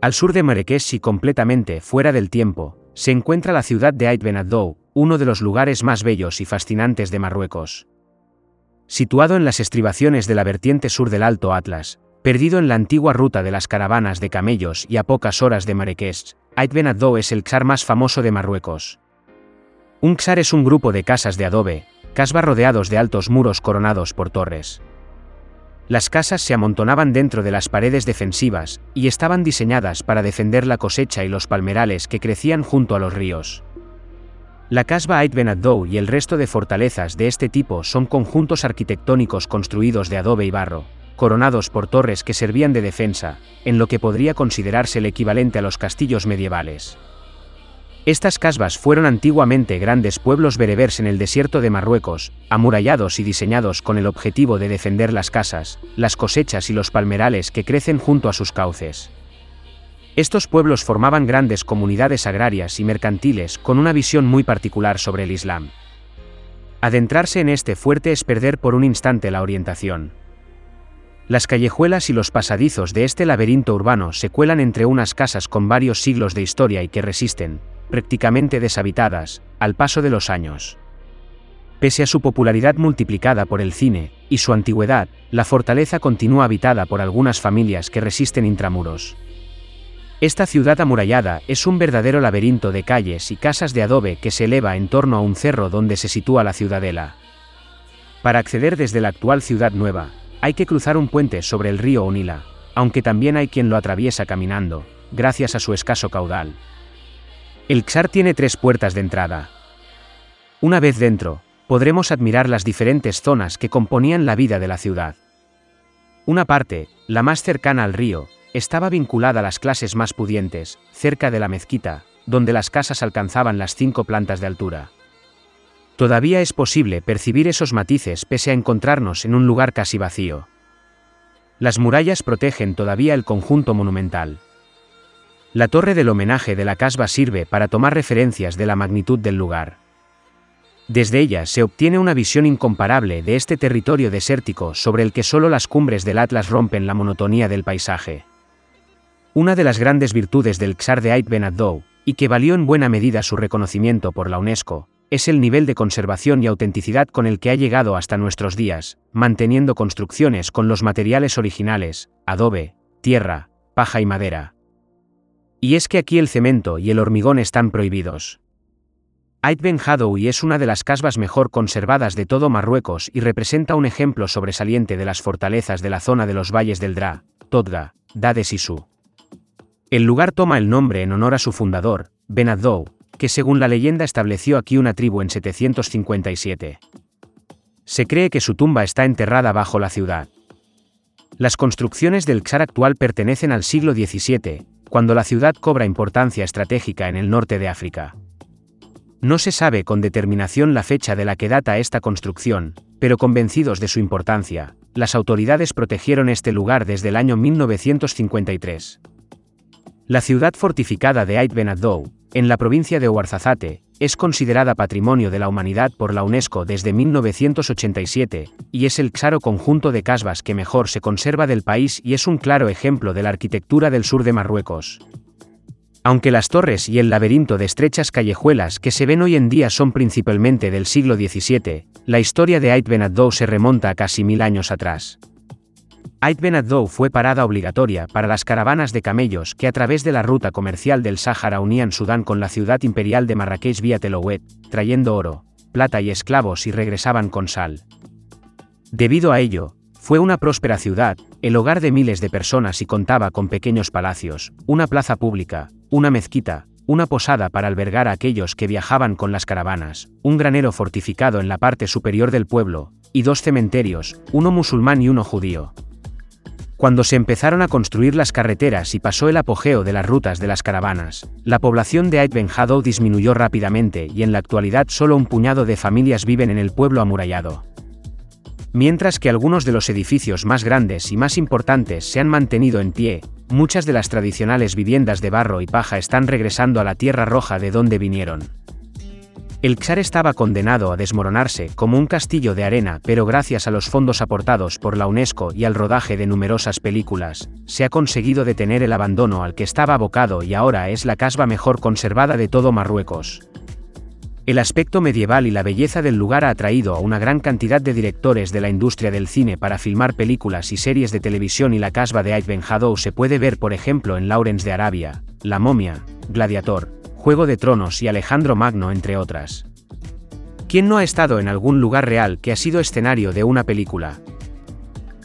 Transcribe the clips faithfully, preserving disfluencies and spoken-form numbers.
Al sur de Marrakech y completamente fuera del tiempo, se encuentra la ciudad de Aït Benhaddou, uno de los lugares más bellos y fascinantes de Marruecos. Situado en las estribaciones de la vertiente sur del Alto Atlas, perdido en la antigua ruta de las caravanas de camellos y a pocas horas de Marrakech, Aït Benhaddou es el ksar más famoso de Marruecos. Un ksar es un grupo de casas de adobe, kasbah rodeados de altos muros coronados por torres. Las casas se amontonaban dentro de las paredes defensivas, y estaban diseñadas para defender la cosecha y los palmerales que crecían junto a los ríos. La Kasbah Aït Benhaddou y el resto de fortalezas de este tipo son conjuntos arquitectónicos construidos de adobe y barro, coronados por torres que servían de defensa, en lo que podría considerarse el equivalente a los castillos medievales. Estas kasbahs fueron antiguamente grandes pueblos bereberes en el desierto de Marruecos, amurallados y diseñados con el objetivo de defender las casas, las cosechas y los palmerales que crecen junto a sus cauces. Estos pueblos formaban grandes comunidades agrarias y mercantiles con una visión muy particular sobre el Islam. Adentrarse en este fuerte es perder por un instante la orientación. Las callejuelas y los pasadizos de este laberinto urbano se cuelan entre unas casas con varios siglos de historia y que resisten, prácticamente deshabitadas, al paso de los años. Pese a su popularidad multiplicada por el cine y su antigüedad, la fortaleza continúa habitada por algunas familias que resisten intramuros. Esta ciudad amurallada es un verdadero laberinto de calles y casas de adobe que se eleva en torno a un cerro donde se sitúa la ciudadela. Para acceder desde la actual ciudad nueva, hay que cruzar un puente sobre el río Onila, aunque también hay quien lo atraviesa caminando, gracias a su escaso caudal. El ksar tiene tres puertas de entrada. Una vez dentro, podremos admirar las diferentes zonas que componían la vida de la ciudad. Una parte, la más cercana al río, estaba vinculada a las clases más pudientes, cerca de la mezquita, donde las casas alcanzaban las cinco plantas de altura. Todavía es posible percibir esos matices pese a encontrarnos en un lugar casi vacío. Las murallas protegen todavía el conjunto monumental. La Torre del Homenaje de la Kasbah sirve para tomar referencias de la magnitud del lugar. Desde ella se obtiene una visión incomparable de este territorio desértico sobre el que solo las cumbres del Atlas rompen la monotonía del paisaje. Una de las grandes virtudes del ksar de Aït Benhaddou, y que valió en buena medida su reconocimiento por la UNESCO, es el nivel de conservación y autenticidad con el que ha llegado hasta nuestros días, manteniendo construcciones con los materiales originales, adobe, tierra, paja y madera. Y es que aquí el cemento y el hormigón están prohibidos. Aït Benhaddou es una de las kasbahs mejor conservadas de todo Marruecos y representa un ejemplo sobresaliente de las fortalezas de la zona de los valles del Draa, Todgha, Dades y Su. El lugar toma el nombre en honor a su fundador, Benhaddou, que según la leyenda estableció aquí una tribu en setecientos cincuenta y siete. Se cree que su tumba está enterrada bajo la ciudad. Las construcciones del ksar actual pertenecen al siglo diecisiete, cuando la ciudad cobra importancia estratégica en el norte de África. No se sabe con determinación la fecha de la que data esta construcción, pero convencidos de su importancia, las autoridades protegieron este lugar desde el año mil novecientos cincuenta y tres. La ciudad fortificada de Aït Benhaddou, en la provincia de Ouarzazate, es considerada Patrimonio de la Humanidad por la UNESCO desde mil novecientos ochenta y siete, y es el ksar o conjunto de kasbahs que mejor se conserva del país y es un claro ejemplo de la arquitectura del sur de Marruecos. Aunque las torres y el laberinto de estrechas callejuelas que se ven hoy en día son principalmente del siglo diecisiete, la historia de Aït Benhaddou se remonta a casi mil años atrás. Aït Benhaddou fue parada obligatoria para las caravanas de camellos que a través de la ruta comercial del Sáhara unían Sudán con la ciudad imperial de Marrakech vía Telouet, trayendo oro, plata y esclavos y regresaban con sal. Debido a ello, fue una próspera ciudad, el hogar de miles de personas y contaba con pequeños palacios, una plaza pública, una mezquita, una posada para albergar a aquellos que viajaban con las caravanas, un granero fortificado en la parte superior del pueblo, y dos cementerios, uno musulmán y uno judío. Cuando se empezaron a construir las carreteras y pasó el apogeo de las rutas de las caravanas, la población de Aït Benhaddou disminuyó rápidamente y en la actualidad solo un puñado de familias viven en el pueblo amurallado. Mientras que algunos de los edificios más grandes y más importantes se han mantenido en pie, muchas de las tradicionales viviendas de barro y paja están regresando a la tierra roja de donde vinieron. El Ksar estaba condenado a desmoronarse como un castillo de arena, pero gracias a los fondos aportados por la UNESCO y al rodaje de numerosas películas, se ha conseguido detener el abandono al que estaba abocado y ahora es la casba mejor conservada de todo Marruecos. El aspecto medieval y la belleza del lugar ha atraído a una gran cantidad de directores de la industria del cine para filmar películas y series de televisión, y la Kasbah de Aït Benhaddou se puede ver por ejemplo en Lawrence de Arabia, La Momia, Gladiator, Juego de Tronos y Alejandro Magno, entre otras. ¿Quién no ha estado en algún lugar real que ha sido escenario de una película?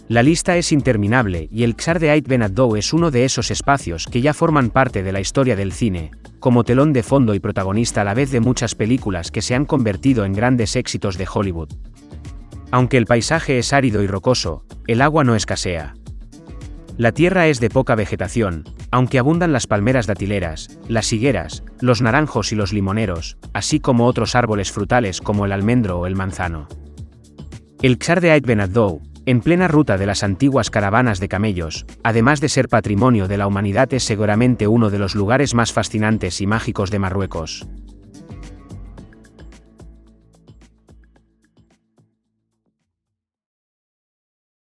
La lista es interminable y el Kasbah de Aït Benhaddou es uno de esos espacios que ya forman parte de la historia del cine, como telón de fondo y protagonista a la vez de muchas películas que se han convertido en grandes éxitos de Hollywood. Aunque el paisaje es árido y rocoso, el agua no escasea. La tierra es de poca vegetación, aunque abundan las palmeras datileras, las higueras, los naranjos y los limoneros, así como otros árboles frutales como el almendro o el manzano. El Kasbah de Aït Benhaddou, en plena ruta de las antiguas caravanas de camellos, además de ser patrimonio de la humanidad, es seguramente uno de los lugares más fascinantes y mágicos de Marruecos.